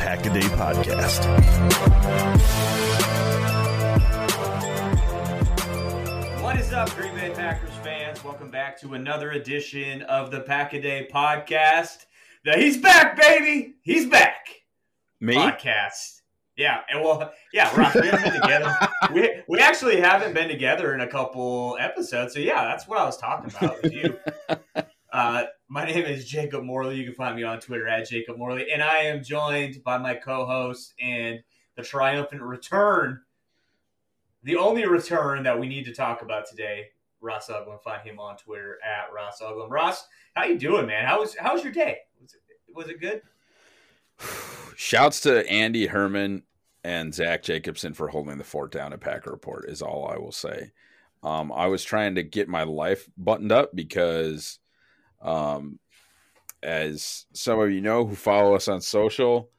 Pack a Day Podcast. What is up, Green Bay Packers fans? Welcome back to another edition of the Pack a Day Podcast. He's back, baby! He's back! Me? Podcast. Yeah, and well, yeah, Ross, we haven't been together. We actually haven't been together in a couple episodes, so yeah, that's what I was talking about with you. My name is Jacob Morley. You can find me on Twitter at Jacob Morley, and I am joined by my co-host and the triumphant return, the only return that we need to talk about today, Ross Uglem. Find him on Twitter at Ross Uglem. Ross, how you doing, man? How was your day? Was it good? Shouts to Andy Herman and Zach Jacobson for holding the fort down at Packer Report is all I will say. I was trying to get my life buttoned up because as some of you know who follow us on social,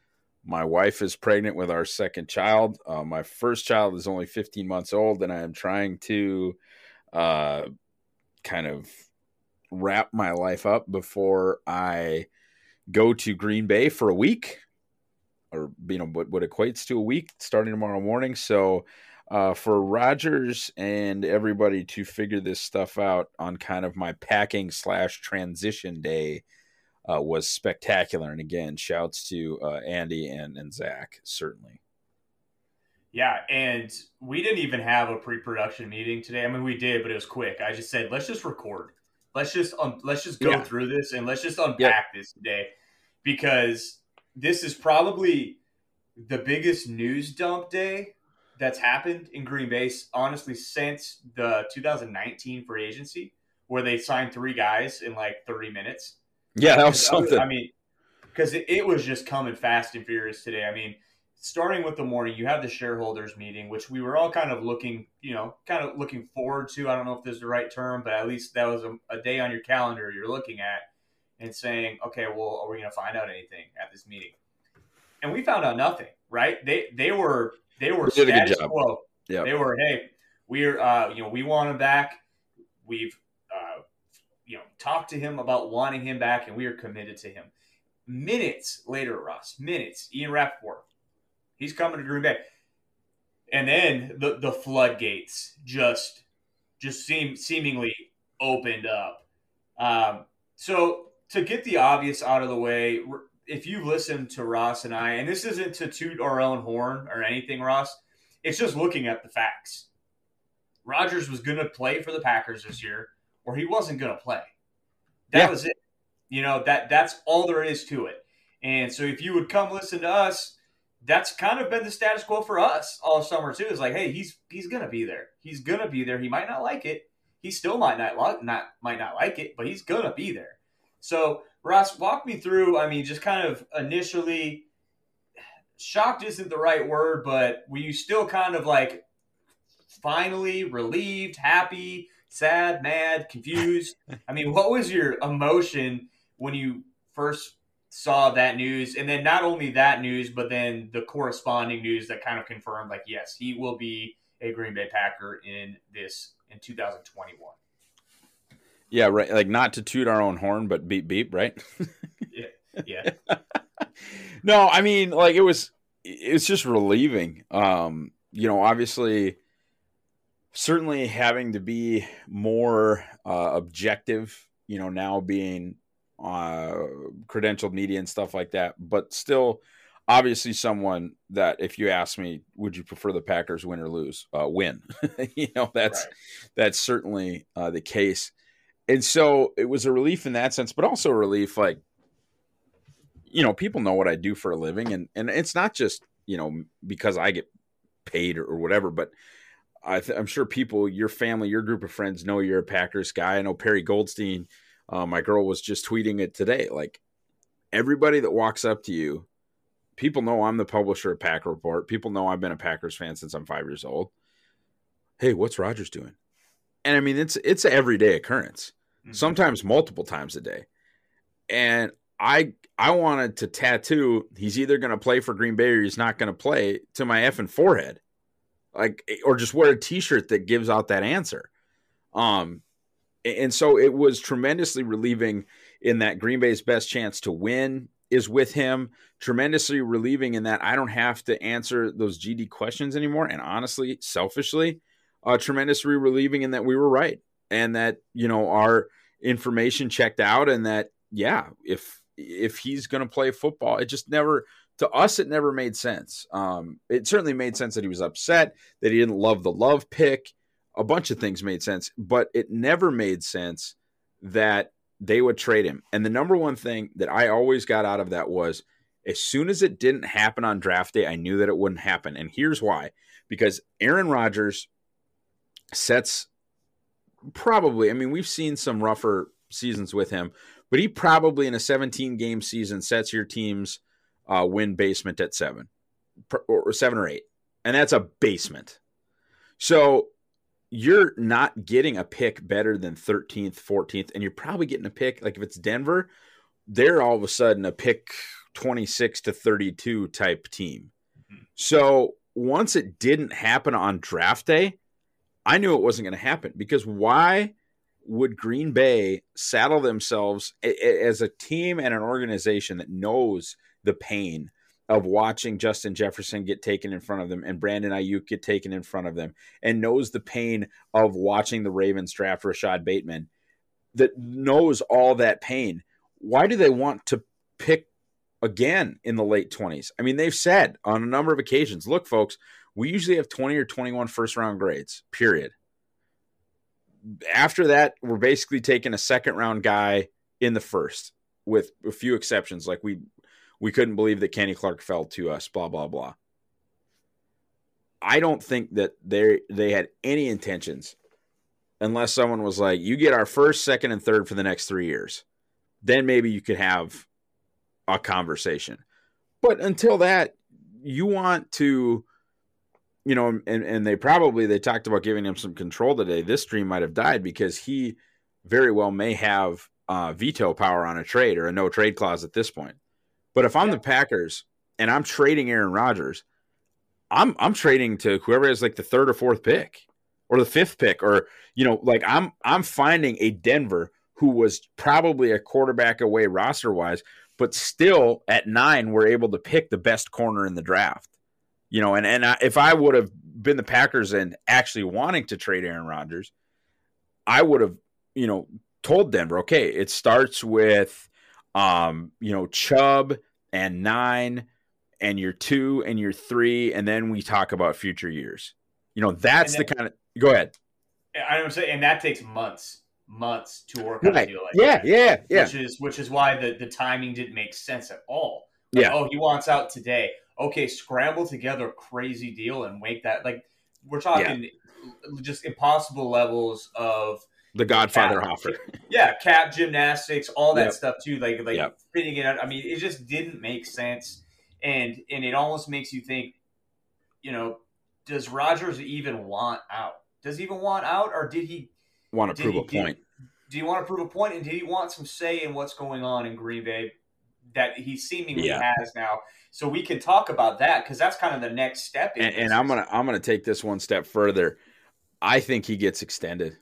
my wife is pregnant with our second child. My first child is only 15 months old, and I am trying to kind of wrap my life up before I go to Green Bay for a week, or what equates to a week starting tomorrow morning. So for Rodgers and everybody to figure this stuff out on kind of my packing/transition day was spectacular. And again, shouts to Andy and Zach, certainly. Yeah, and we didn't even have a pre-production meeting today. I mean, we did, but it was quick. I just said, let's just record. Let's just go through this and let's just unpack this today, because this is probably the biggest news dump day that's happened in Green Bay, honestly, since the 2019 free agency, where they signed three guys in like 30 minutes. Yeah, that was something. I mean, because it was just coming fast and furious today. I mean, starting with the morning, you have the shareholders meeting, which we were all kind of looking forward to. I don't know if this is the right term, but at least that was a day on your calendar you're looking at and saying, okay, well, are we going to find out anything at this meeting? And we found out nothing, right? They were status quo. Yep. They were, hey, we're we want him back. We've talked to him about wanting him back, and we are committed to him. Minutes later, Ross, Ian Rapoport. He's coming to Green Bay. And then the floodgates just seemingly opened up. So to get the obvious out of the way, if you listen to Ross and I, and this isn't to toot our own horn or anything, Ross, it's just looking at the facts. Rodgers was going to play for the Packers this year, or he wasn't going to play. That was it. That's all there is to it. And so if you would come listen to us, that's kind of been the status quo for us all summer too. It's like, hey, he's gonna be there. He's gonna be there. He might not like it. He still might not like it, but he's gonna be there. So Ross, walk me through. I mean, just kind of initially, shocked isn't the right word, but were you still kind of like finally relieved, happy, sad, mad, confused? I mean, what was your emotion when you first saw that news, and then not only that news, but then the corresponding news that kind of confirmed, like, yes, he will be a Green Bay Packer in 2021? Yeah, right. Like, not to toot our own horn, but beep, beep, right? Yeah. No, I mean, like, it's just relieving. You know, obviously, certainly having to be more objective, you know, now being credentialed media and stuff like that, but still, obviously, someone that, if you ask me, would you prefer the Packers win or lose? Win. You know, that's certainly the case. And so it was a relief in that sense, but also a relief, like, you know, people know what I do for a living. And it's not just, you know, because I get paid or whatever, but I'm sure people, your family, your group of friends know you're a Packers guy. I know Perry Goldstein, my girl, was just tweeting it today. Like, everybody that walks up to you, people know I'm the publisher of Packer Report. People know I've been a Packers fan since I'm 5 years old. Hey, what's Rodgers doing? And I mean, it's an everyday occurrence, sometimes multiple times a day. And I wanted to tattoo, he's either going to play for Green Bay or he's not going to play, to my effing forehead, like, or just wear a T-shirt that gives out that answer. And so it was tremendously relieving in that Green Bay's best chance to win is with him, tremendously relieving in that I don't have to answer those GD questions anymore. And honestly, selfishly, tremendously relieving in that we were right and that, you know, our information checked out and that, yeah, if he's going to play football, it just never, to us, it never made sense. It certainly made sense that he was upset, that he didn't love the Love pick. A bunch of things made sense, but it never made sense that they would trade him. And the number one thing that I always got out of that was, as soon as it didn't happen on draft day, I knew that it wouldn't happen. And here's why. Because Aaron Rodgers sets probably, I mean, we've seen some rougher seasons with him, but he probably in a 17-game season sets your team's win basement at 7 or 8. And that's a basement. So you're not getting a pick better than 13th, 14th, and you're probably getting a pick, like if it's Denver, they're all of a sudden a pick 26 to 32 type team. Mm-hmm. So once it didn't happen on draft day, I knew it wasn't going to happen, because why would Green Bay saddle themselves as a team and an organization that knows the pain of watching Justin Jefferson get taken in front of them and Brandon Ayuk get taken in front of them, and knows the pain of watching the Ravens draft Rashad Bateman, that knows all that pain? Why do they want to pick again in the late 20s? I mean, they've said on a number of occasions, look, folks, we usually have 20 or 21 first-round grades, period. After that, we're basically taking a second-round guy in the first, with a few exceptions, like we couldn't believe that Kenny Clark fell to us, blah, blah, blah. I don't think that they had any intentions, unless someone was like, you get our first, second, and third for the next 3 years. Then maybe you could have a conversation. But until that, you want to, you know, and they talked about giving him some control today. This dream might have died, because he very well may have veto power on a trade or a no-trade clause at this point. But if I'm the Packers and I'm trading Aaron Rodgers, I'm trading to whoever has like the third or fourth pick or the fifth pick, or, you know, like I'm finding a Denver who was probably a quarterback away roster wise, but still at 9, we're able to pick the best corner in the draft, you know, and if I would have been the Packers and actually wanting to trade Aaron Rodgers, I would have, you know, told Denver, okay, it starts with, you know, Chubb and 9 and your 2 and your 3. And then we talk about future years, you know, that's the kind of, go ahead. I don't say, and that takes months to work on a deal like that. Yeah. Which is why the timing didn't make sense at all. Like, yeah. Oh, he wants out today. Okay. Scramble together a crazy deal and make that, like, we're talking just impossible levels of the Godfather offer. Yeah. Cap gymnastics, all that stuff too. Like fitting it out. I mean, it just didn't make sense. And it almost makes you think, you know, does Rodgers even want out? Does he even want out? Or did he want to prove a point? Do you want to prove a point? And do you want some say in what's going on in Green Bay that he seemingly has now? So we can talk about that, because that's kind of the next step. And I'm going to take this one step further. I think he gets extended.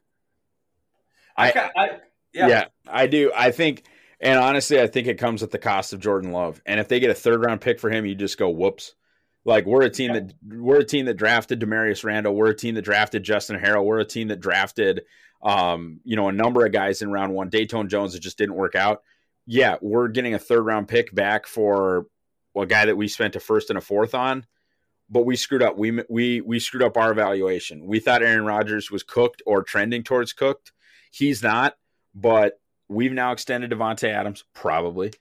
I Yeah, I do. I think, and honestly, I think it comes at the cost of Jordan Love. And if they get a third round pick for him, you just go, whoops. Like we're a team that drafted Demarius Randall. We're a team that drafted Justin Harrell. We're a team that drafted, a number of guys in round one. Dayton Jones, it just didn't work out. Yeah, we're getting a third round pick back for a guy that we spent a first and a fourth on, but we screwed up. We screwed up our evaluation. We thought Aaron Rodgers was cooked or trending towards cooked. He's not, but we've now extended Davante Adams. Probably.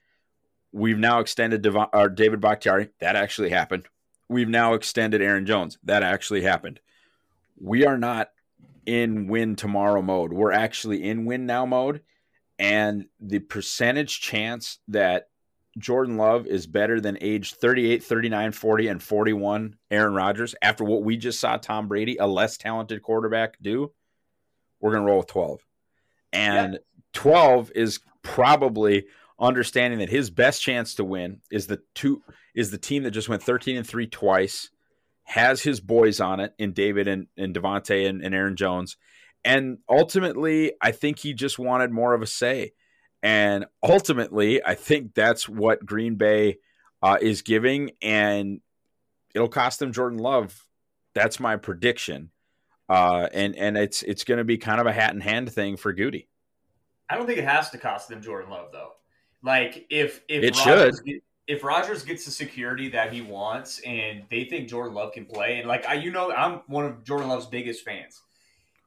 We've now extended David Bakhtiari. That actually happened. We've now extended Aaron Jones. That actually happened. We are not in win tomorrow mode. We're actually in win now mode. And the percentage chance that Jordan Love is better than age 38, 39, 40, and 41 Aaron Rodgers, after what we just saw Tom Brady, a less talented quarterback, do, we're going to roll with 12. And 12 is probably understanding that his best chance to win is the team that just went 13-3 twice, has his boys on it in David and Davante and Aaron Jones. And ultimately, I think he just wanted more of a say. And ultimately, I think that's what Green Bay is giving, and it'll cost them Jordan Love. That's my prediction. And it's going to be kind of a hat in hand thing for Goody. I don't think it has to cost them Jordan Love, though. Like if Rodgers gets the security that he wants and they think Jordan Love can play, and I'm one of Jordan Love's biggest fans.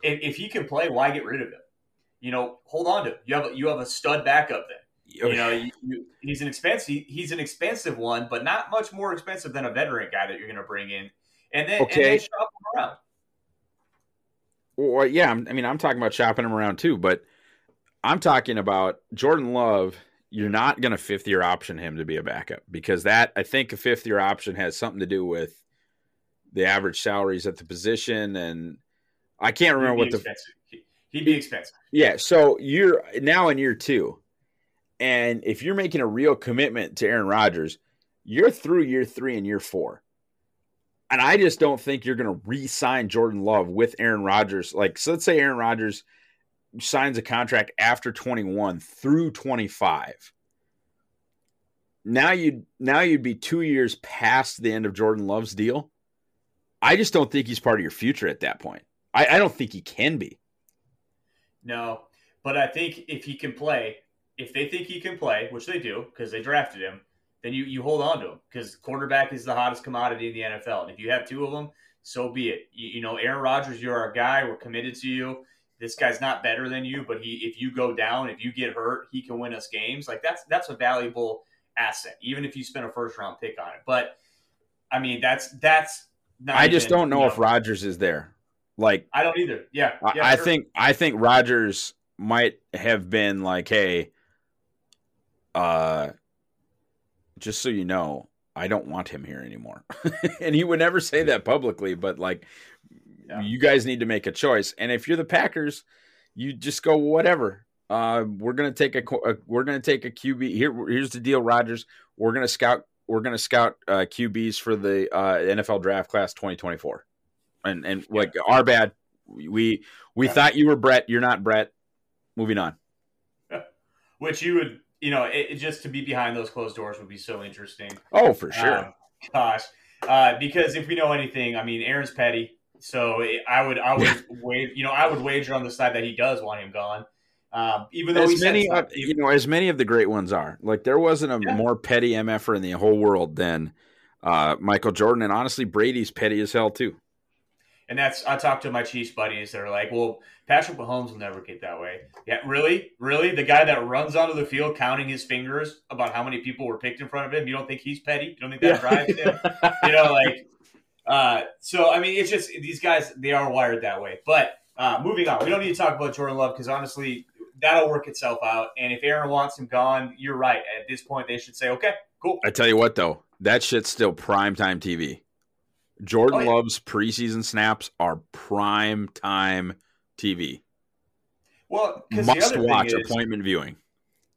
If he can play, why get rid of him? Hold on to him. You have a stud backup then. He's an expensive one, but not much more expensive than a veteran guy that you're going to bring in, and then shop him around. Well, yeah, I'm talking about shopping him around too, but I'm talking about Jordan Love. You're not going to fifth-year option him to be a backup, because I think a fifth-year option has something to do with the average salaries at the position, and I can't remember what he'd be expensive. Yeah, so you're now in year two, and if you're making a real commitment to Aaron Rodgers, you're through year three and year four, and I just don't think you're going to re-sign Jordan Love with Aaron Rodgers. Like, so let's say Aaron Rodgers signs a contract after 21 through 25. Now you'd be 2 years past the end of Jordan Love's deal. I just don't think he's part of your future at that point. I don't think he can be. No, but I think if they think he can play, which they do because they drafted him, then you hold on to him, because quarterback is the hottest commodity in the NFL. And if you have two of them, so be it. Aaron Rodgers, you're our guy. We're committed to you. This guy's not better than you, but if you go down, if you get hurt, he can win us games. Like that's a valuable asset, even if you spend a first round pick on it. But that's not. I just don't know if Rodgers is there. Like, I don't either. Yeah, I sure. I think Rodgers might have been like, hey, just so you know, I don't want him here anymore. And he would never say that publicly, but like, yeah, you guys need to make a choice. And if you're the Packers, you just go, whatever. We're going to take a QB. Here's the deal, Rodgers. We're going to scout QBs for the NFL draft class 2024. And yeah, like, our bad. We thought you were Brett. You're not Brett. Moving on. Yeah. Which you would, just to be behind those closed doors would be so interesting. Oh, for sure. Gosh. Because if we know anything, Aaron's petty. So I would I would wager on the side that he does want him gone. Even though as many of the great ones are, like, there wasn't a more petty MFer in the whole world than Michael Jordan. And honestly, Brady's petty as hell too. And I talked to my Chiefs buddies that are like, well, Patrick Mahomes will never get that way. Yeah. Really? Really? The guy that runs onto the field counting his fingers about how many people were picked in front of him. You don't think he's petty? You don't think that drives him? It's just these guys, they are wired that way. But moving on, we don't need to talk about Jordan Love, because honestly, that'll work itself out. And if Aaron wants him gone, you're right. At this point, they should say, okay, cool. I tell you what, though, that shit's still primetime TV. Jordan Love's preseason snaps are primetime TV. Well, because must-watch appointment viewing.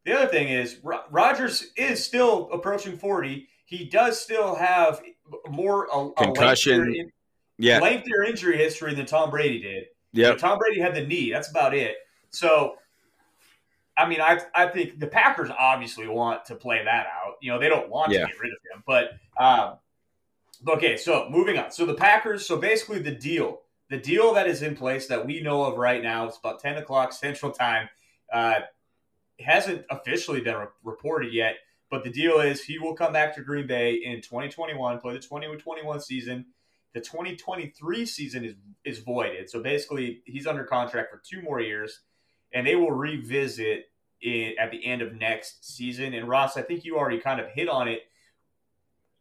The other thing is, Rodgers is still approaching 40. He does still have more concussion, lengthier injury history than Tom Brady did. Yeah, Tom Brady had the knee. That's about it. So I mean, I think the Packers obviously want to play that out. You know, they don't want to get rid of him. But, okay, so moving on. So the Packers, so basically the deal that is in place that we know of right now, it's about 10 o'clock Central Time. It hasn't officially been reported yet, but the deal is he will come back to Green Bay in 2021, play the 2021 season. The 2023 season is voided. So basically he's under contract for 2 more years, and they will revisit it at the end of next season. And Ross, I think you already kind of hit on it,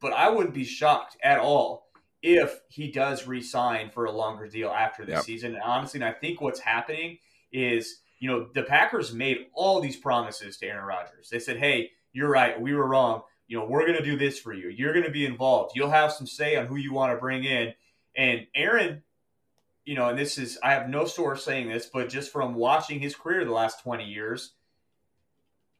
but I wouldn't be shocked at all if he does re-sign for a longer deal after this season. And honestly, and I think what's happening is, you know, the Packers made all these promises to Aaron Rodgers. They said, hey, you're right, we were wrong. You know, we're going to do this for you. You're going to be involved. You'll have some say on who you want to bring in. And Aaron, you know, and this is, I have no source saying this, but just from watching his career the last 20 years,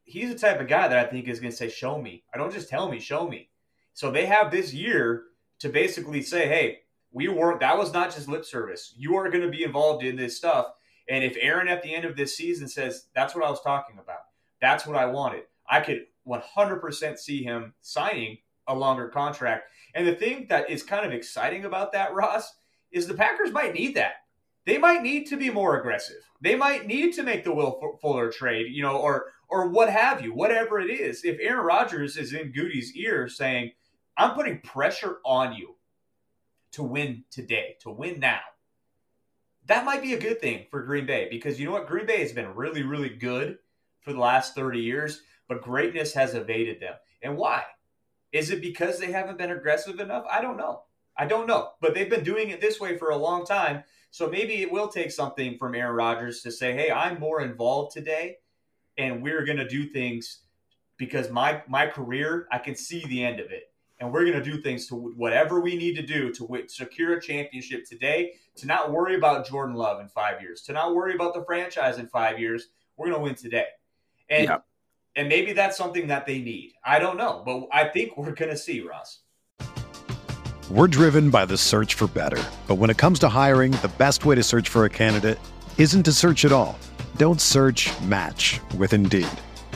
he's the type of guy that I think is going to say, show me. I don't just tell me, show me. So they have this year to basically say, hey, we weren't, that was not just lip service. You are going to be involved in this stuff. And if Aaron at the end of this season says, that's what I was talking about, that's what I wanted, I could 100% see him signing a longer contract. And the thing that is kind of exciting about that, Ross, is the Packers might need that. They might need to be more aggressive. They might need to make the Will Fuller trade, you know, or what have you, whatever it is. If Aaron Rodgers is in Goody's ear saying, I'm putting pressure on you to win today, to win now, that might be a good thing for Green Bay, because you know what? Green Bay has been really, really good for the last 30 years. But greatness has evaded them. And why? Is it because they haven't been aggressive enough? I don't know. But they've been doing it this way for a long time. So maybe it will take something from Aaron Rodgers to say, hey, I'm more involved today, and we're going to do things because my career, I can see the end of it. And we're going to do things to whatever we need to do to secure a championship today, to not worry about Jordan Love in 5 years, to not worry about the franchise in 5 years. We're going to win today. And And maybe that's something that they need. I don't know, but I think we're going to see, Ross. We're driven by the search for better. But when it comes to hiring, the best way to search for a candidate isn't to search at all. Don't search, match with Indeed.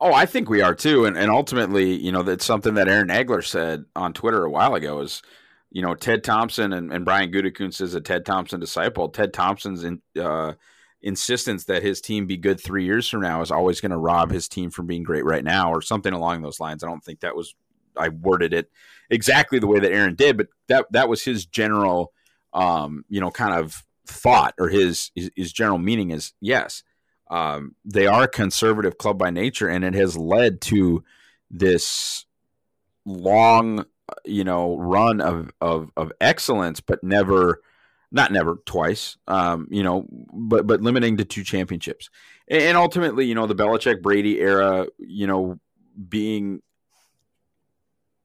Oh, I think we are too. And ultimately, you know, that's something that Aaron Egler said on Twitter a while ago is, you know, Ted Thompson and Brian Gutekunst is a Ted Thompson disciple. Ted Thompson's insistence that his team be good 3 years from now is always going to rob his team from being great right now, or something along those lines. I don't think that was, I worded it exactly the way that Aaron did, but that was his general, you know, kind of thought, or his general meaning is yes. They are a conservative club by nature, and it has led to this long, you know, run of excellence, but twice, you know, but limiting to 2 championships. And ultimately, you know, the Belichick Brady era, you know, being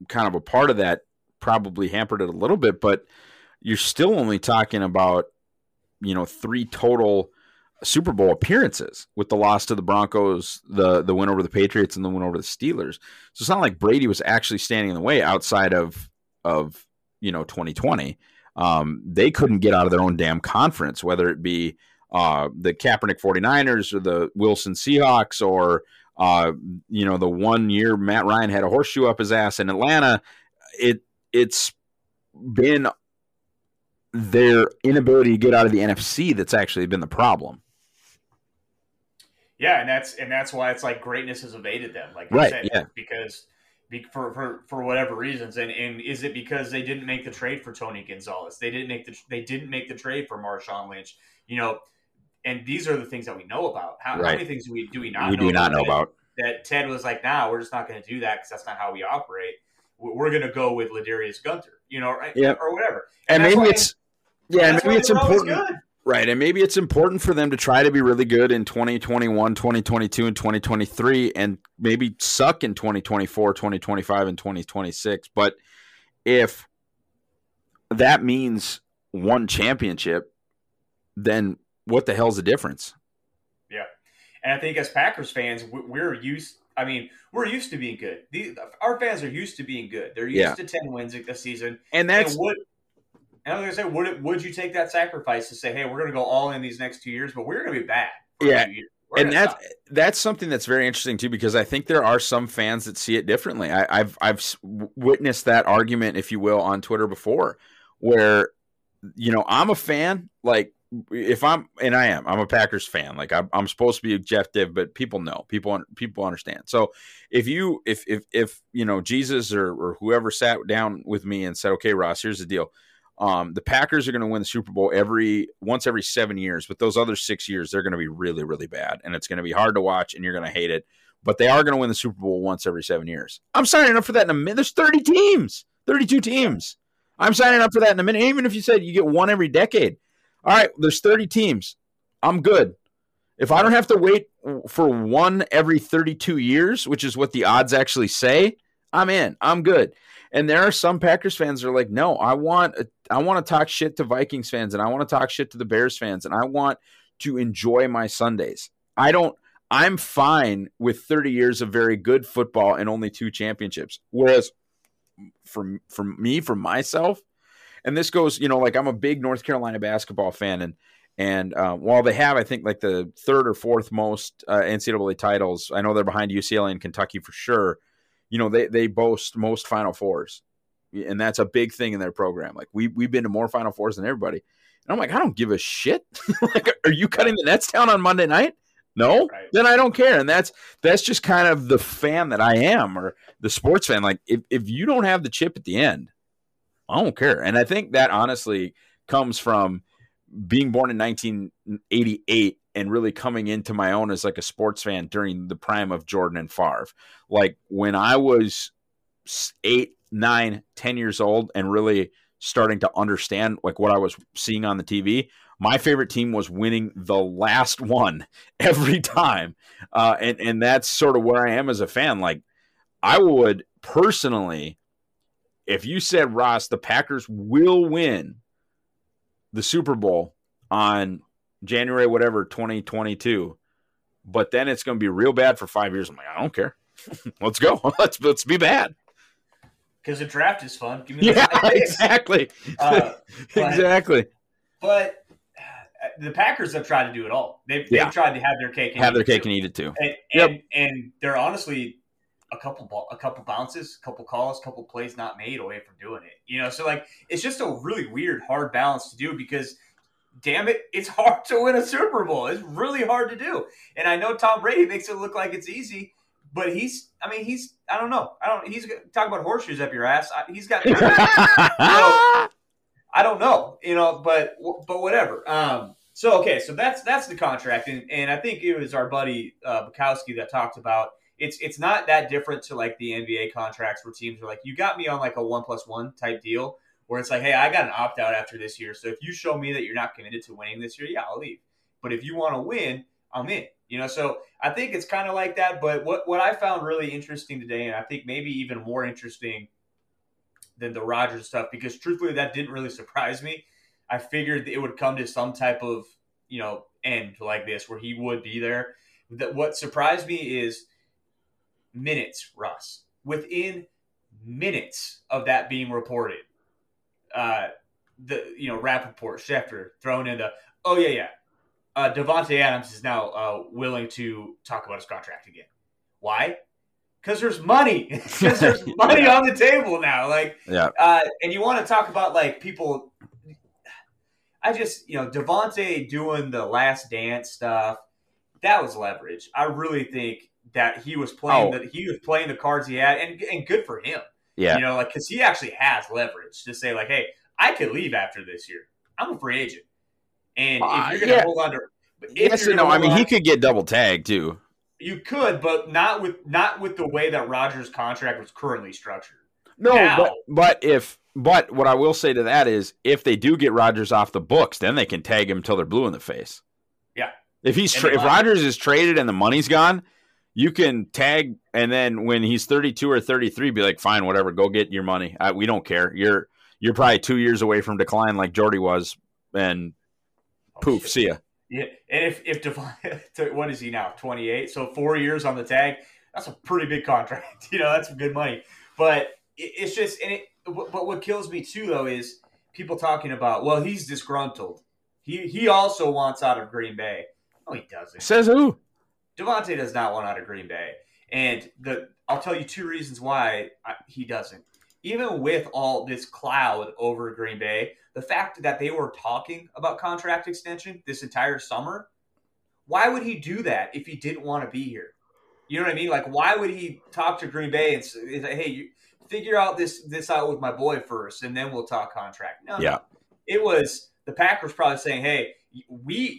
kind of a part of that probably hampered it a little bit, but you're still only talking about, you know, 3 total Super Bowl appearances, with the loss to the Broncos, the win over the Patriots, and the win over the Steelers. So it's not like Brady was actually standing in the way outside of you know, 2020. They couldn't get out of their own damn conference, whether it be the Kaepernick 49ers or the Wilson Seahawks, or you know, the 1 year Matt Ryan had a horseshoe up his ass in Atlanta. It's been their inability to get out of the NFC that's actually been the problem. Yeah, and that's why it's like greatness has evaded them. Like right, I said, yeah. Because for whatever reasons, and is it because they didn't make the trade for Tony Gonzalez? They didn't make the trade for Marshawn Lynch. You know, and these are the things that we know about. How many things do we not know about? That Ted was like, nah, we're just not going to do that because that's not how we operate. We're going to go with Ladarius Gunter, you know, right? Yep. Or whatever. And maybe it's important. Right. And maybe it's important for them to try to be really good in 2021, 2022, and 2023, and maybe suck in 2024, 2025, and 2026. But if that means one championship, then what the hell's the difference? Yeah. And I think as Packers fans, we're used to being good. Our fans are used to being good. They're used to 10 wins a season. And that's what. And I was going to say, would you take that sacrifice to say, hey, we're going to go all in these next 2 years, but we're going to be bad? Yeah, and that's something that's very interesting, too, because I think there are some fans that see it differently. I've witnessed that argument, if you will, on Twitter before where, you know, I'm a fan. Like if I'm a Packers fan. Like I'm supposed to be objective, but people know. People understand. So if you know, Jesus or whoever sat down with me and said, okay, Ross, here's the deal. The Packers are going to win the Super Bowl once every 7 years, but those other 6 years, they're going to be really, really bad. And it's going to be hard to watch and you're going to hate it, but they are going to win the Super Bowl once every 7 years. I'm signing up for that in a minute. There's 32 teams. I'm signing up for that in a minute. Even if you said you get one every decade. All right. There's 30 teams. I'm good. If I don't have to wait for one every 32 years, which is what the odds actually say, I'm in. I'm good. And there are some Packers fans that are like, no, I want to talk shit to Vikings fans, and I want to talk shit to the Bears fans, and I want to enjoy my Sundays. I'm fine with 30 years of very good football and only 2 championships. Whereas for myself, and this goes, you know, like I'm a big North Carolina basketball fan, and while they have, I think, like the third or fourth most NCAA titles, I know they're behind UCLA and Kentucky for sure. You know, they boast most Final Fours, and that's a big thing in their program. Like we've been to more Final Fours than everybody. And I'm like, I don't give a shit. Like, are you cutting the nets down on Monday night? No, right. Then I don't care. And that's just kind of the fan that I am, or the sports fan. Like if you don't have the chip at the end, I don't care. And I think that honestly comes from being born in 1988 and really coming into my own as like a sports fan during the prime of Jordan and Favre. Like when I was 8, 9, 10 years old and really starting to understand like what I was seeing on the TV, my favorite team was winning the last one every time. And that's sort of where I am as a fan. Like I would personally, if you said, Ross, the Packers will win the Super Bowl on January, whatever, 2022, but then it's going to be real bad for 5 years. I'm like, I don't care. Let's go. Let's be bad. Because the draft is fun. Give me exactly. Exactly. But the Packers have tried to do it all. They've tried to have their cake and eat it too. And they're honestly a couple bounces, a couple calls, a couple plays not made away from doing it. You know, so like it's just a really weird, hard balance to do because – damn it, it's hard to win a Super Bowl. It's really hard to do. And I know Tom Brady makes it look like it's easy, but he's talking about horseshoes up your ass. He's got, you know, I don't know, you know, but whatever. So that's the contract. And I think it was our buddy Bukowski that talked about, it's not that different to like the NBA contracts where teams are like, you got me on like a 1+1 type deal, where it's like, hey, I got an opt-out after this year, so if you show me that you're not committed to winning this year, yeah, I'll leave. But if you want to win, I'm in. You know, so I think it's kind of like that. But what I found really interesting today, and I think maybe even more interesting than the Rodgers stuff, because truthfully, that didn't really surprise me. I figured it would come to some type of, you know, end like this where he would be there. What surprised me is minutes, Ross. Within minutes of that being reported, Rapoport, Schefter thrown in the, Davante Adams is now willing to talk about his contract again. Why? Because there's money. Because there's money on the table now. Like, yeah. And you want to talk about like people. I just, you know, Davante doing the last dance stuff. that was leverage. I really think that he was playing the cards he had, and good for him. Yeah, you know, like, because he actually has leverage to say, like, hey, I could leave after this year. I'm a free agent, and if you're going to hold on to, yes and no, I mean, he could get double tagged too. You could, but not with the way that Rodgers' contract was currently structured. No, now, but what I will say to that is, if they do get Rodgers off the books, then they can tag him until they're blue in the face. Yeah. If Rodgers is traded and the money's gone, you can tag, and then when he's 32 or 33, be like, fine, whatever, go get your money. We don't care. You're probably 2 years away from decline, like Jordy was, and poof, see ya. Yeah, and if Devon, what is he now? 28. So 4 years on the tag. That's a pretty big contract. You know, that's good money. But it's just, but what kills me too, though, is people talking about, well, he's disgruntled. He also wants out of Green Bay. No, he doesn't. Says who? Davante does not want out of Green Bay, and I'll tell you two reasons why he doesn't. Even with all this cloud over Green Bay, the fact that they were talking about contract extension this entire summer, why would he do that if he didn't want to be here? You know what I mean? Like, why would he talk to Green Bay and say, hey, you figure out this out with my boy first, and then we'll talk contract? No, yeah. It was the Packers probably saying, hey, we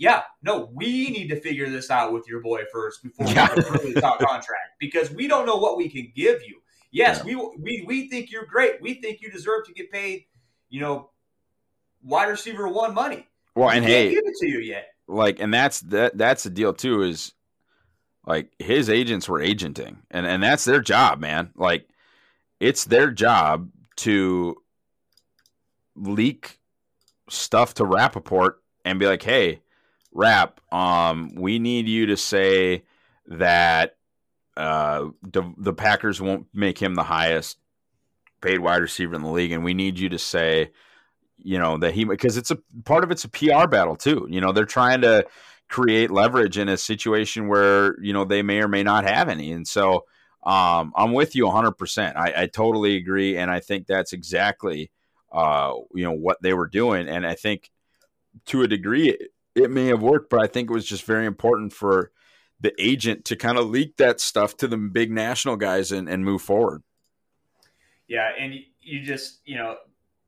need to figure this out with your boy first before we really talk contract, because we don't know what we can give you. Yes, yeah. we think you're great. We think you deserve to get paid, you know, wide receiver one money. Well, and hey, give it to you yet. Like, and that's the deal too, is like his agents were agenting, and that's their job, man. Like, it's their job to leak stuff to Rapoport and be like, hey, Rap, we need you to say that the Packers won't make him the highest paid wide receiver in the league, and we need you to say, you know, that he, because it's a part of, it's a PR battle too. You know, they're trying to create leverage in a situation where, you know, they may or may not have any. And so I'm with you 100%. I totally agree. And I think that's exactly, you know, what they were doing. And I think to a degree it may have worked, but I think it was just very important for the agent to kind of leak that stuff to the big national guys and move forward. Yeah. And you just, you know,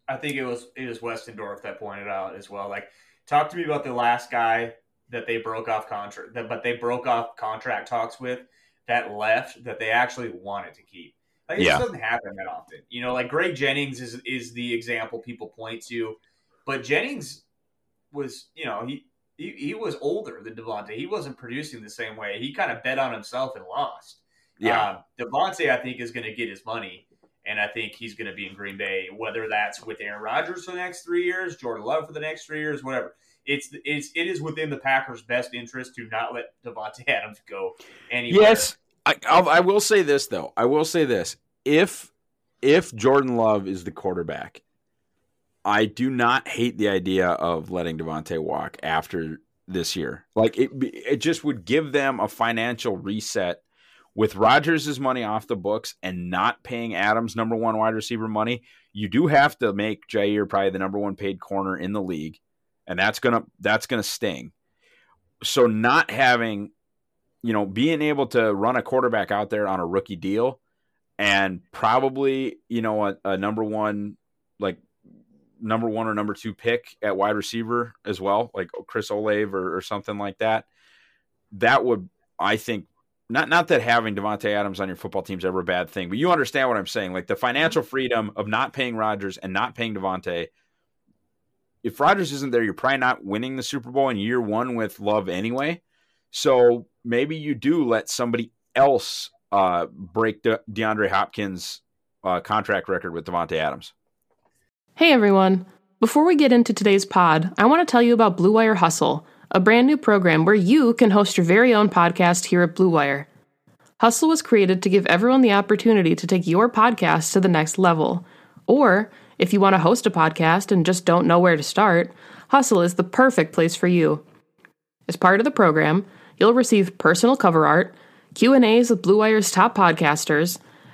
I think it was Westendorf that pointed out as well. Like, talk to me about the last guy that they broke off contract, but they broke off contract talks with, that left, that they actually wanted to keep. Like, it just doesn't happen that often. You know, like Greg Jennings is the example people point to, but Jennings was, you know, he was older than Davante. He wasn't producing the same way. He kind of bet on himself and lost. Yeah. Davante, I think, is going to get his money. And I think he's going to be in Green Bay, whether that's with Aaron Rodgers for the next 3 years, Jordan Love for the next 3 years, whatever. It is within the Packers' best interest to not let Davante Adams go anywhere. Yes, I will say this, though. I will say this. If Jordan Love is the quarterback, I do not hate the idea of letting Davante walk after this year. Like, it just would give them a financial reset. With Rodgers' money off the books and not paying Adams #1 wide receiver money, you do have to make Jaire probably the #1 paid corner in the league, and that's gonna sting. So not having, you know, being able to run a quarterback out there on a rookie deal and probably, you know, a #1, like #1 or #2 pick at wide receiver as well, like Chris Olave or something like that, that would, I think, Not that having Davante Adams on your football team is ever a bad thing, but you understand what I'm saying. Like, the financial freedom of not paying Rodgers and not paying Davante. If Rodgers isn't there, you're probably not winning the Super Bowl in year one with Love anyway. So maybe you do let somebody else break DeAndre Hopkins' contract record with Davante Adams. Hey, everyone. Before we get into today's pod, I want to tell you about Blue Wire Hustle, a brand new program where you can host your very own podcast here at Blue Wire. Hustle was created to give everyone the opportunity to take your podcast to the next level. Or, if you want to host a podcast and just don't know where to start, Hustle is the perfect place for you. As part of the program, you'll receive personal cover art, Q&As with Blue Wire's top podcasters,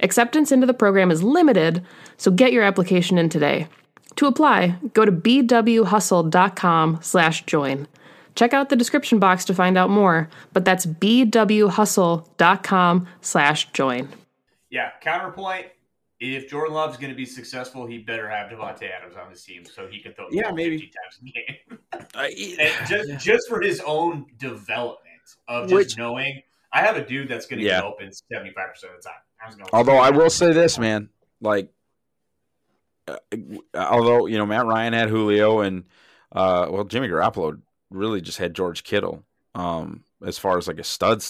Acceptance into the program is limited, so get your application in today. To apply, go to bwhustle.com/join. Check out the description box to find out more, but that's bwhustle.com/join. Yeah, counterpoint, if Jordan Love's going to be successful, he better have Davante Adams on his team so he can throw maybe 50 times a game. Just for his own development of just knowing, I have a dude that's going to get open 75% of the time. Although I will say this, man, like, although, you know, Matt Ryan had Julio and, Jimmy Garoppolo really just had George Kittle as far as like a stud.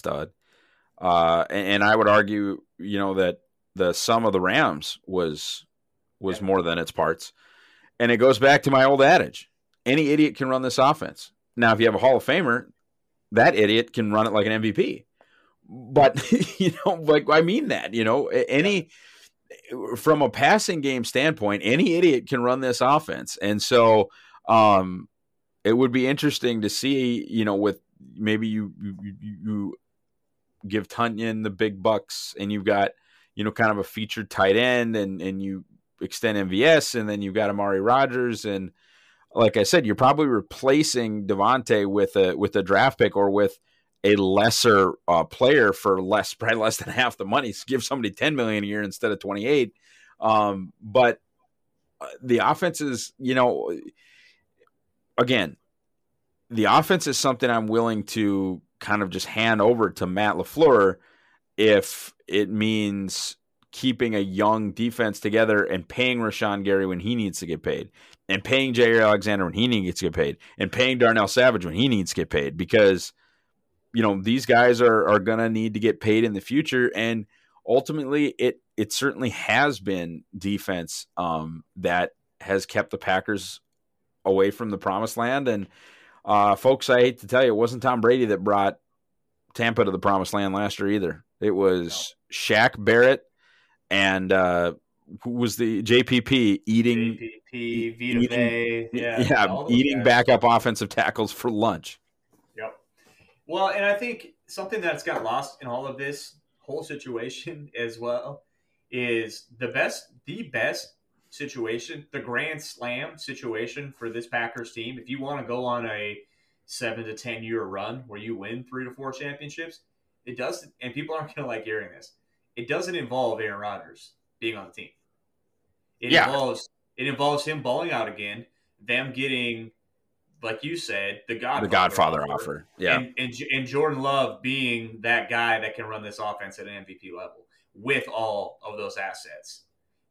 And I would argue, you know, that the sum of the Rams was more than its parts. And it goes back to my old adage. Any idiot can run this offense. Now, if you have a Hall of Famer, that idiot can run it like an MVP. But, you know, like, I mean that, you know, from a passing game standpoint, any idiot can run this offense. And so it would be interesting to see, you know, with maybe you give Tunyon the big bucks and you've got, you know, kind of a featured tight end and you extend MVS and then you've got Amari Rodgers. And like I said, you're probably replacing Davante with a draft pick or with a lesser player for probably less than half the money. So give somebody $10 million a year instead of 28. But the offense is, you know, again, the offense is something I'm willing to kind of just hand over to Matt LaFleur if it means keeping a young defense together and paying Rashawn Gary when he needs to get paid and paying Jaire Alexander when he needs to get paid and paying Darnell Savage when he needs to get paid, because you know, these guys are going to need to get paid in the future. And ultimately it certainly has been defense that has kept the Packers away from the promised land. And folks, I hate to tell you, it wasn't Tom Brady that brought Tampa to the promised land last year either. It was Shaq Barrett and who was the JPP eating backup offensive tackles for lunch. Well, and I think something that's got lost in all of this whole situation as well is the best situation, the grand slam situation for this Packers team. If you want to go on a 7 to 10 year run where you win 3 to 4 championships, it doesn't, and people aren't going to like hearing this, it doesn't involve Aaron Rodgers being on the team. It involves him balling out again, them getting, like you said, the Godfather offer. Yeah. And Jordan Love being that guy that can run this offense at an MVP level with all of those assets.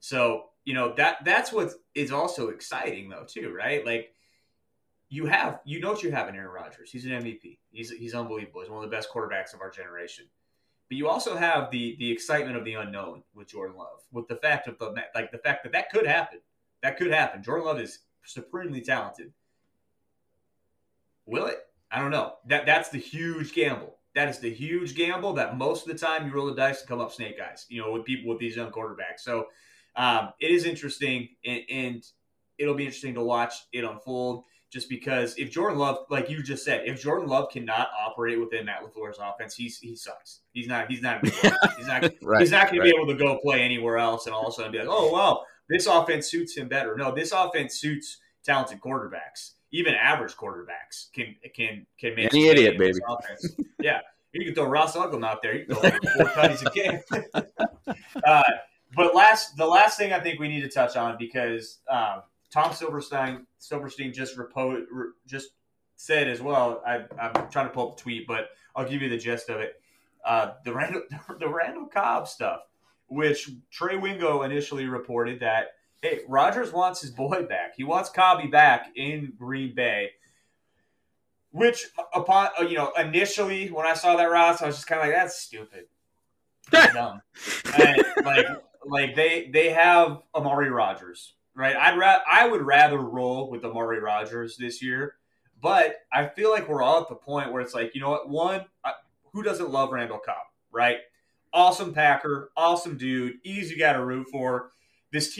So, you know, that's what is also exciting though, too, right? Like you have an Aaron Rodgers. He's an MVP. He's unbelievable. He's one of the best quarterbacks of our generation. But you also have the excitement of the unknown with Jordan Love, with the fact that could happen. That could happen. Jordan Love is supremely talented. Will it? I don't know. That's the huge gamble. That is the huge gamble that most of the time you roll the dice and come up snake eyes, you know, with people with these young quarterbacks. So it is interesting, and it'll be interesting to watch it unfold just because if Jordan Love, like you just said, if Jordan Love cannot operate within Matt LaFleur's offense, he sucks. He's not going to be able to go play anywhere else and all of a sudden be like, oh, well, this offense suits him better. No, this offense suits talented quarterbacks. Even average quarterbacks can make any idiot, baby. Yeah, you can throw Ross Uglem out there. You can throw 4 tutties a game. But the last thing I think we need to touch on because Tom Silverstein just said as well. I'm trying to pull up the tweet, but I'll give you the gist of it. The Randall Cobb stuff, which Trey Wingo initially reported that. Hey, Rodgers wants his boy back. He wants Cobby back in Green Bay, which upon, you know, initially when I saw that, Ross, I was just kind of like, that's stupid. That's dumb. And, like they have Amari Rodgers, right? I would rather roll with Amari Rodgers this year, but I feel like we're all at the point where it's like, you know what, who doesn't love Randall Cobb, right? Awesome Packer, awesome dude, easy guy to root for. This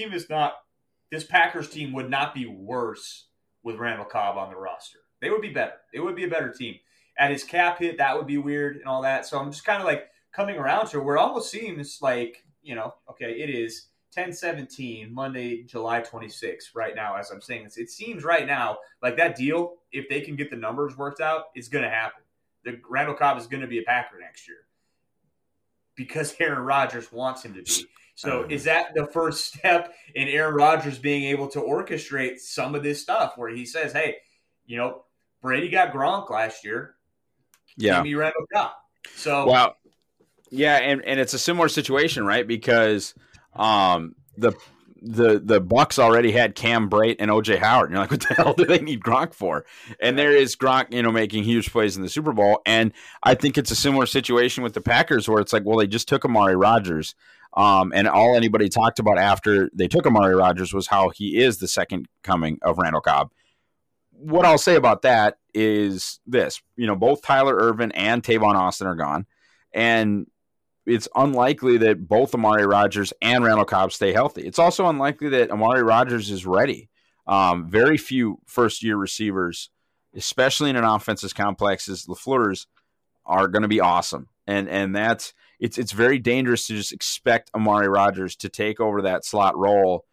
Packers team would not be worse with Randall Cobb on the roster. They would be better. It would be a better team. At his cap hit, that would be weird and all that. So I'm just kind of like coming around to it. We're almost seeing this like, you know, okay, it is 10/17, Monday, July 26th right now as I'm saying this. It seems right now like that deal, if they can get the numbers worked out, it's going to happen. Randall Cobb is going to be a Packer next year because Aaron Rodgers wants him to be. So is that the first step in Aaron Rodgers being able to orchestrate some of this stuff where he says, hey, you know, Brady got Gronk last year. Yeah. Give me Randall Cobb. So, wow. Yeah. And it's a similar situation, right? Because the Bucks already had Cam Brate and OJ Howard. And you're like, what the hell do they need Gronk for? And there is Gronk, you know, making huge plays in the Super Bowl. And I think it's a similar situation with the Packers where it's like, well, they just took Amari Rodgers. And all anybody talked about after they took Amari Rodgers was how he is the second coming of Randall Cobb. What I'll say about that is this, you know, both Tyler Ervin and Tavon Austin are gone. And it's unlikely that both Amari Rodgers and Randall Cobb stay healthy. It's also unlikely that Amari Rodgers is ready. Very few first-year receivers, especially in an offense as complex as LaFleur's, are going to be awesome. And that's it's very dangerous to just expect Amari Rodgers to take over that slot role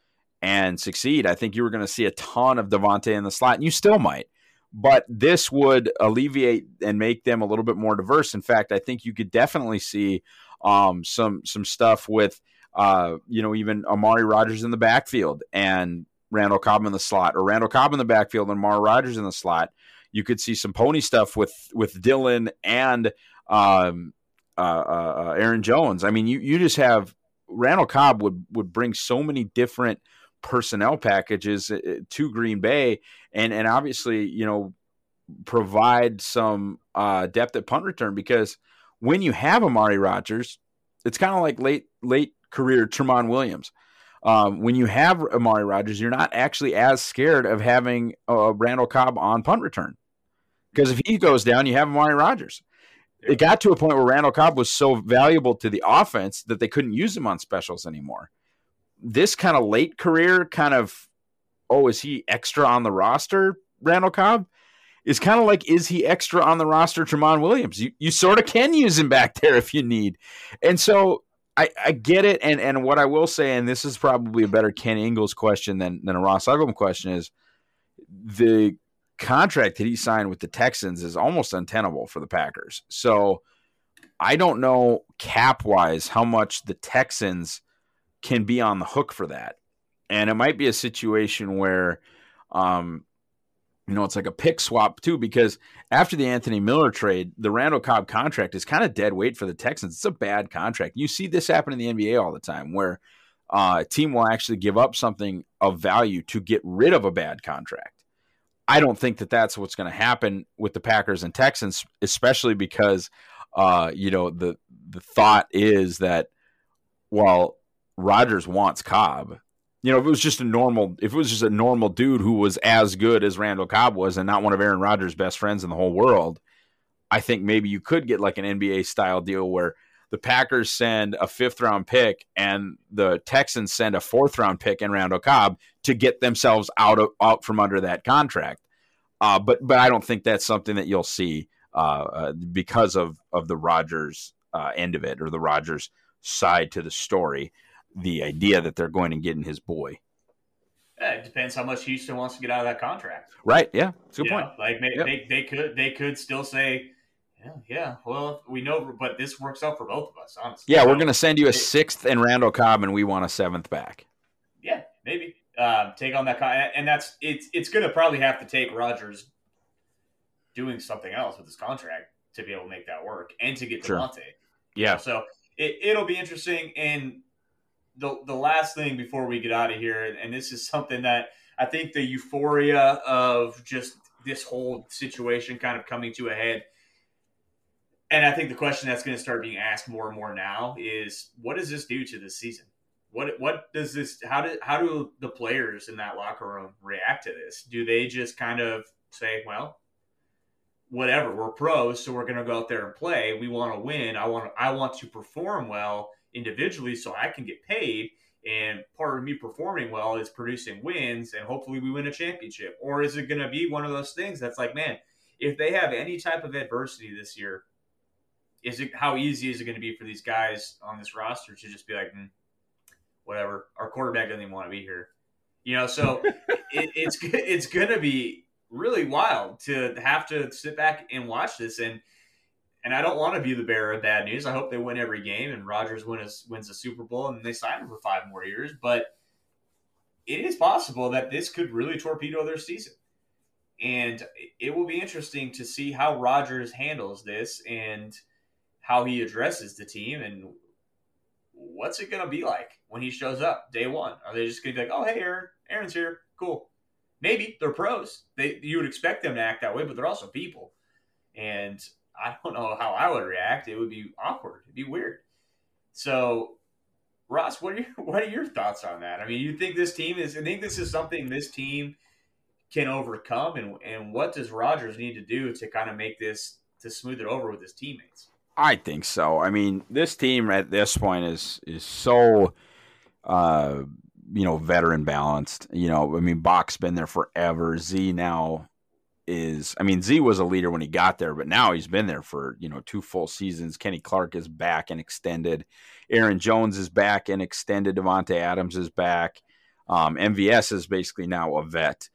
and succeed. I think you were going to see a ton of Davante in the slot, and you still might. But this would alleviate and make them a little bit more diverse. In fact, I think you could definitely see some stuff with, you know, even Amari Rodgers in the backfield and Randall Cobb in the slot, or Randall Cobb in the backfield and Amari Rodgers in the slot. You could see some pony stuff with Dylan and Aaron Jones. I mean, you just have Randall Cobb would bring so many different personnel packages to Green Bay and obviously, you know, provide some depth at punt return, because when you have Amari Rodgers, it's kind of like late career Tramon Williams. When you have Amari Rodgers, you're not actually as scared of having Randall Cobb on punt return, because if he goes down, you have Amari Rodgers. It got to a point where Randall Cobb was so valuable to the offense that they couldn't use him on specials anymore. This kind of late career kind of, oh, is he extra on the roster, Randall Cobb? Is kind of like, is he extra on the roster, Tramon Williams? You sort of can use him back there if you need. And so I get it. And what I will say, and this is probably a better Ken Ingles question than a Ross Uglem question, is the contract that he signed with the Texans is almost untenable for the Packers. So I don't know cap-wise how much the Texans can be on the hook for that. And it might be a situation where, you know, it's like a pick swap too, because after the Anthony Miller trade, the Randall Cobb contract is kind of dead weight for the Texans. It's a bad contract. You see this happen in the NBA all the time where a team will actually give up something of value to get rid of a bad contract. I don't think that that's what's going to happen with the Packers and Texans, especially because, you know, the thought is that, well, Rodgers wants Cobb. You know, if it was just a normal dude who was as good as Randall Cobb was and not one of Aaron Rodgers' best friends in the whole world, I think maybe you could get like an NBA style deal where the Packers send a 5th round pick and the Texans send a 4th round pick and Randall Cobb to get themselves out from under that contract. But I don't think that's something that you'll see because of the Rodgers end of it, or the Rodgers side to the story. The idea that they're going and getting his boy. Yeah, it depends how much Houston wants to get out of that contract. Right. Yeah. It's a good point. Like they could still say, yeah. Well, we know, but this works out for both of us, honestly. Yeah. We're going to send you a 6th and Randall Cobb, and we want a 7th back. Yeah, maybe take on that. And that's, it's going to probably have to take Rodgers doing something else with his contract to be able to make that work and to get Devontae. Yeah. So it'll be interesting. And the last thing before we get out of here, and this is something that I think the euphoria of just this whole situation kind of coming to a head, and I think the question that's going to start being asked more and more now is, what does this do to this season? What does this? How do the players in that locker room react to this? Do they just kind of say, well, whatever, we're pros, so we're going to go out there and play. We want to win. I want to perform well individually so I can get paid. And part of me performing well is producing wins, and hopefully we win a championship. Or is it going to be one of those things that's like, man, if they have any type of adversity this year, how easy is it going to be for these guys on this roster to just be like, whatever, our quarterback doesn't even want to be here, So it's going to be really wild to have to sit back and watch this. And I don't want to be the bearer of bad news. I hope they win every game and Rodgers wins the Super Bowl and they sign him for 5 more years. But it is possible that this could really torpedo their season. And it will be interesting to see how Rodgers handles this and how he addresses the team and what's it going to be like when he shows up day one. Are they just going to be like, oh, hey, Aaron's here. Cool. Maybe they're pros. You would expect them to act that way, but they're also people. And I don't know how I would react. It would be awkward. It'd be weird. So, Ross, what are your thoughts on that? I mean, you think this is something this team can overcome, and what does Rodgers need to do to kind of make this, to smooth it over with his teammates? I think so. I mean, this team at this point is so, veteran balanced. I mean, Bach's been there forever. Z now Z was a leader when he got there, but now he's been there for, 2 full seasons. Kenny Clark is back and extended. Aaron Jones is back and extended. Davante Adams is back. MVS is basically now a vet.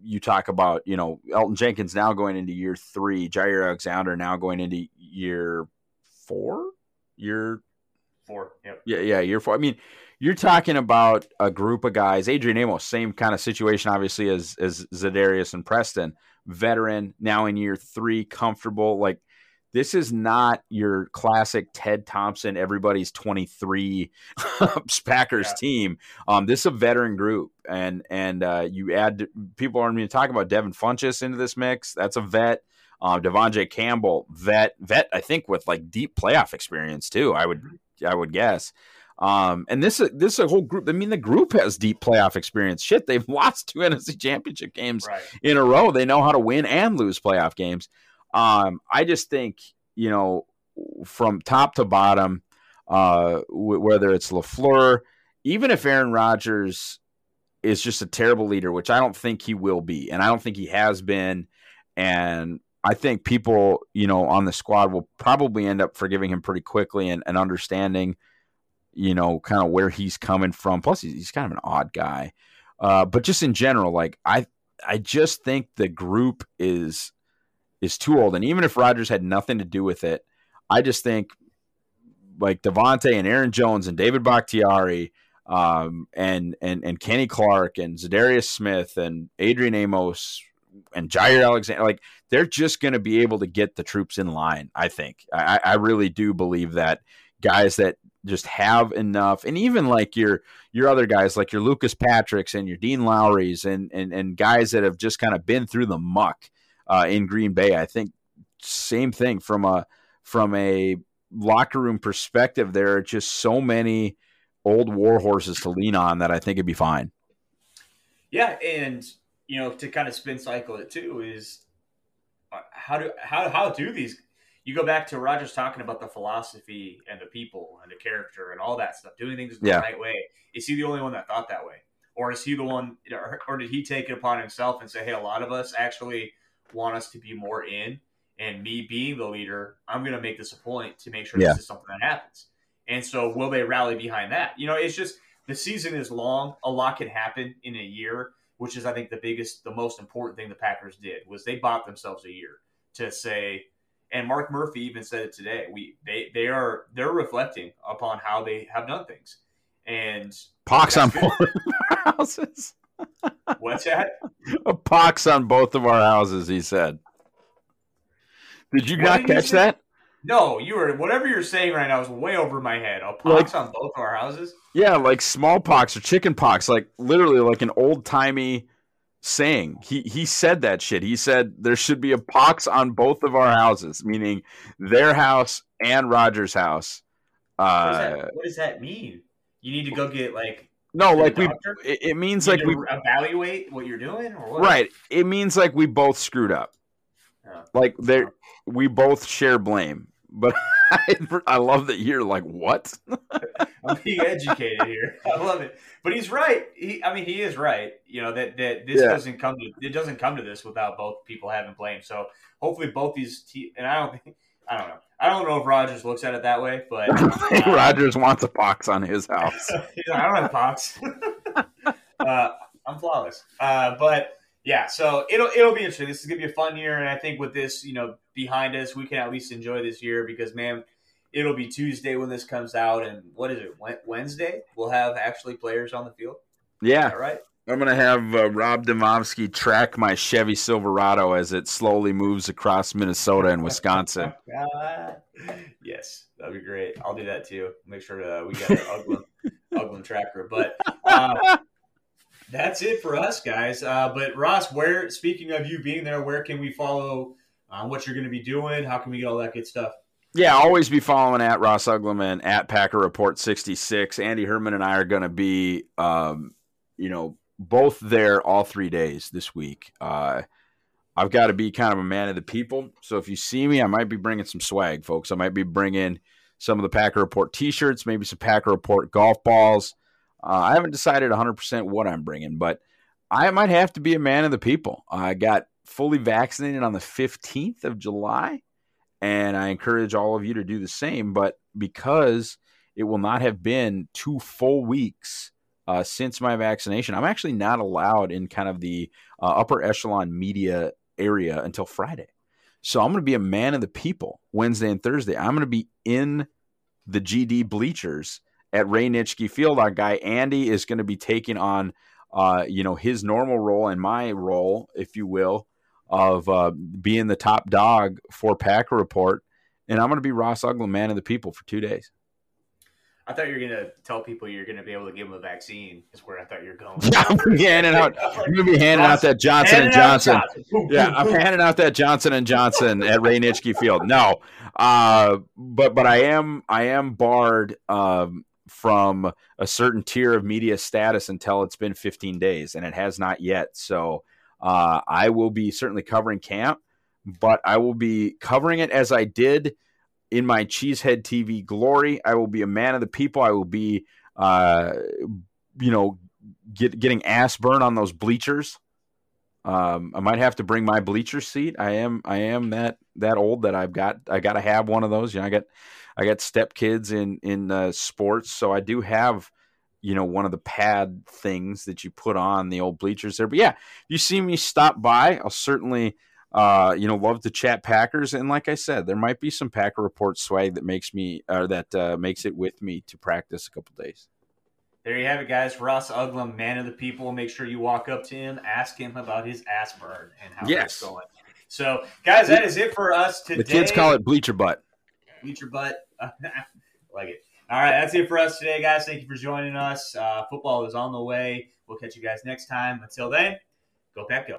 You talk about, Elton Jenkins now going into year 3, Jaire Alexander now going into year four. Yep. Yeah. Year 4. I mean, you're talking about a group of guys. Adrian Amos, same kind of situation, obviously, as Zadarius and Preston, veteran now in year 3, comfortable. Like, this is not your classic Ted Thompson, everybody's 23 Packers team. This is a veteran group, and you add people aren't going to talk about Devin Funchess into this mix. That's a vet. Devonjae Campbell, vet. I think with like deep playoff experience too. I would guess. And this is a whole group. I mean, the group has deep playoff experience. Shit, they've lost 2 NFC Championship games in a row. They know how to win and lose playoff games. I just think, from top to bottom, whether it's LaFleur, even if Aaron Rodgers is just a terrible leader, which I don't think he will be, and I don't think he has been, and I think people, on the squad will probably end up forgiving him pretty quickly and understanding, kind of where he's coming from. Plus, he's kind of an odd guy. But just in general, like, I just think the group is too old. And even if Rodgers had nothing to do with it, I just think like Davante and Aaron Jones and David Bakhtiari and Kenny Clark and Zadarius Smith and Adrian Amos and Jaire Alexander, like they're just going to be able to get the troops in line. I think I really do believe that guys that just have enough, and even like your other guys, like your Lucas Patricks and your Dean Lowrys and guys that have just kind of been through the muck, in Green Bay. I think same thing from a locker room perspective. There are just so many old war horses to lean on that I think it'd be fine. Yeah, and to kind of spin cycle it too is how do these? You go back to Rodgers talking about the philosophy and the people and the character and all that stuff, doing things the right way. Is he the only one that thought that way, or is he the one, or did he take it upon himself and say, hey, a lot of us actually want us to be more in, and me being the leader, I'm going to make this a point to make sure this is something that happens. And so will they rally behind that? It's just the season is long. A lot can happen in a year, which is, I think, the most important thing the Packers did was they bought themselves a year to say, and Mark Murphy even said it today, they're reflecting upon how they have done things. And pox on both our houses. What's that? A pox on both of our houses, he said. Did you not catch that? No, whatever you're saying right now is way over my head. A pox on both of our houses? Yeah, like smallpox or chicken pox, like literally like an old-timey saying. He said that shit. He said there should be a pox on both of our houses, meaning their house and Rodgers' house. What does that mean? You need to go get no, like it means like we evaluate what you're doing, or what? Right. It means like we both screwed up. Yeah. Like there, we both share blame, but I love that you're like, what? I'm being educated here. I love it, but he's right. He is right. You know that this doesn't come to this without both people having blame. So hopefully both these and I don't know. I don't know if Rodgers looks at it that way, but I think Rodgers wants a pox on his house. I don't have a pox. I'm flawless. But yeah, so it'll be interesting. This is gonna be a fun year, and I think with this, behind us, we can at least enjoy this year because, man, it'll be Tuesday when this comes out, and what is it? Wednesday we'll have actually players on the field. Yeah, all right. I'm gonna have Rob Domofsky track my Chevy Silverado as it slowly moves across Minnesota and Wisconsin. Yes, that'd be great. I'll do that too. Make sure we got an Uglem tracker, but. That's it for us, guys. But Ross, speaking of you being there, where can we follow what you're going to be doing? How can we get all that good stuff? Yeah, always be following at Ross Uglem and at Packer Report 66. Andy Herman and I are going to be, both there all 3 days this week. I've got to be kind of a man of the people. So if you see me, I might be bringing some swag, folks. I might be bringing some of the Packer Report T-shirts, maybe some Packer Report golf balls. I haven't decided 100% what I'm bringing, but I might have to be a man of the people. I got fully vaccinated on the 15th of July, and I encourage all of you to do the same. But because it will not have been 2 full weeks since my vaccination, I'm actually not allowed in kind of the upper echelon media area until Friday. So I'm going to be a man of the people Wednesday and Thursday. I'm going to be in the GD bleachers at Ray Nitschke Field. Our guy Andy is going to be taking on, his normal role and my role, if you will, of being the top dog for Packer Report. And I'm going to be Ross Uglem, man of the people, for 2 days. I thought you were going to tell people you're going to be able to give them a vaccine is where I thought you were going. Yeah, I'm going to be handing out, that Johnson & Johnson. Yeah, I'm handing out that Johnson & Johnson at Ray Nitschke Field. No, but I am barred from a certain tier of media status until it's been 15 days, and it has not yet. So I will be certainly covering camp, but I will be covering it as I did in my Cheesehead TV glory. I will be a man of the people. I will be, getting ass burn on those bleachers. I might have to bring my bleacher seat. I am that old that I got to have one of those. I got stepkids in sports, so I do have, one of the pad things that you put on the old bleachers there. But yeah, you see me stop by. I'll certainly, love to chat Packers. And like I said, there might be some Packer Report swag that makes it with me to practice a couple days. There you have it, guys. Ross Uglem, man of the people. Make sure you walk up to him, ask him about his ass burn and how it's going. So, guys, that is it for us today. The kids call it bleacher butt. Bleacher butt. Like it. All right, that's it for us today, guys. Thank you for joining us. Football is on the way. We'll catch you guys next time. Until then, go Pack Go.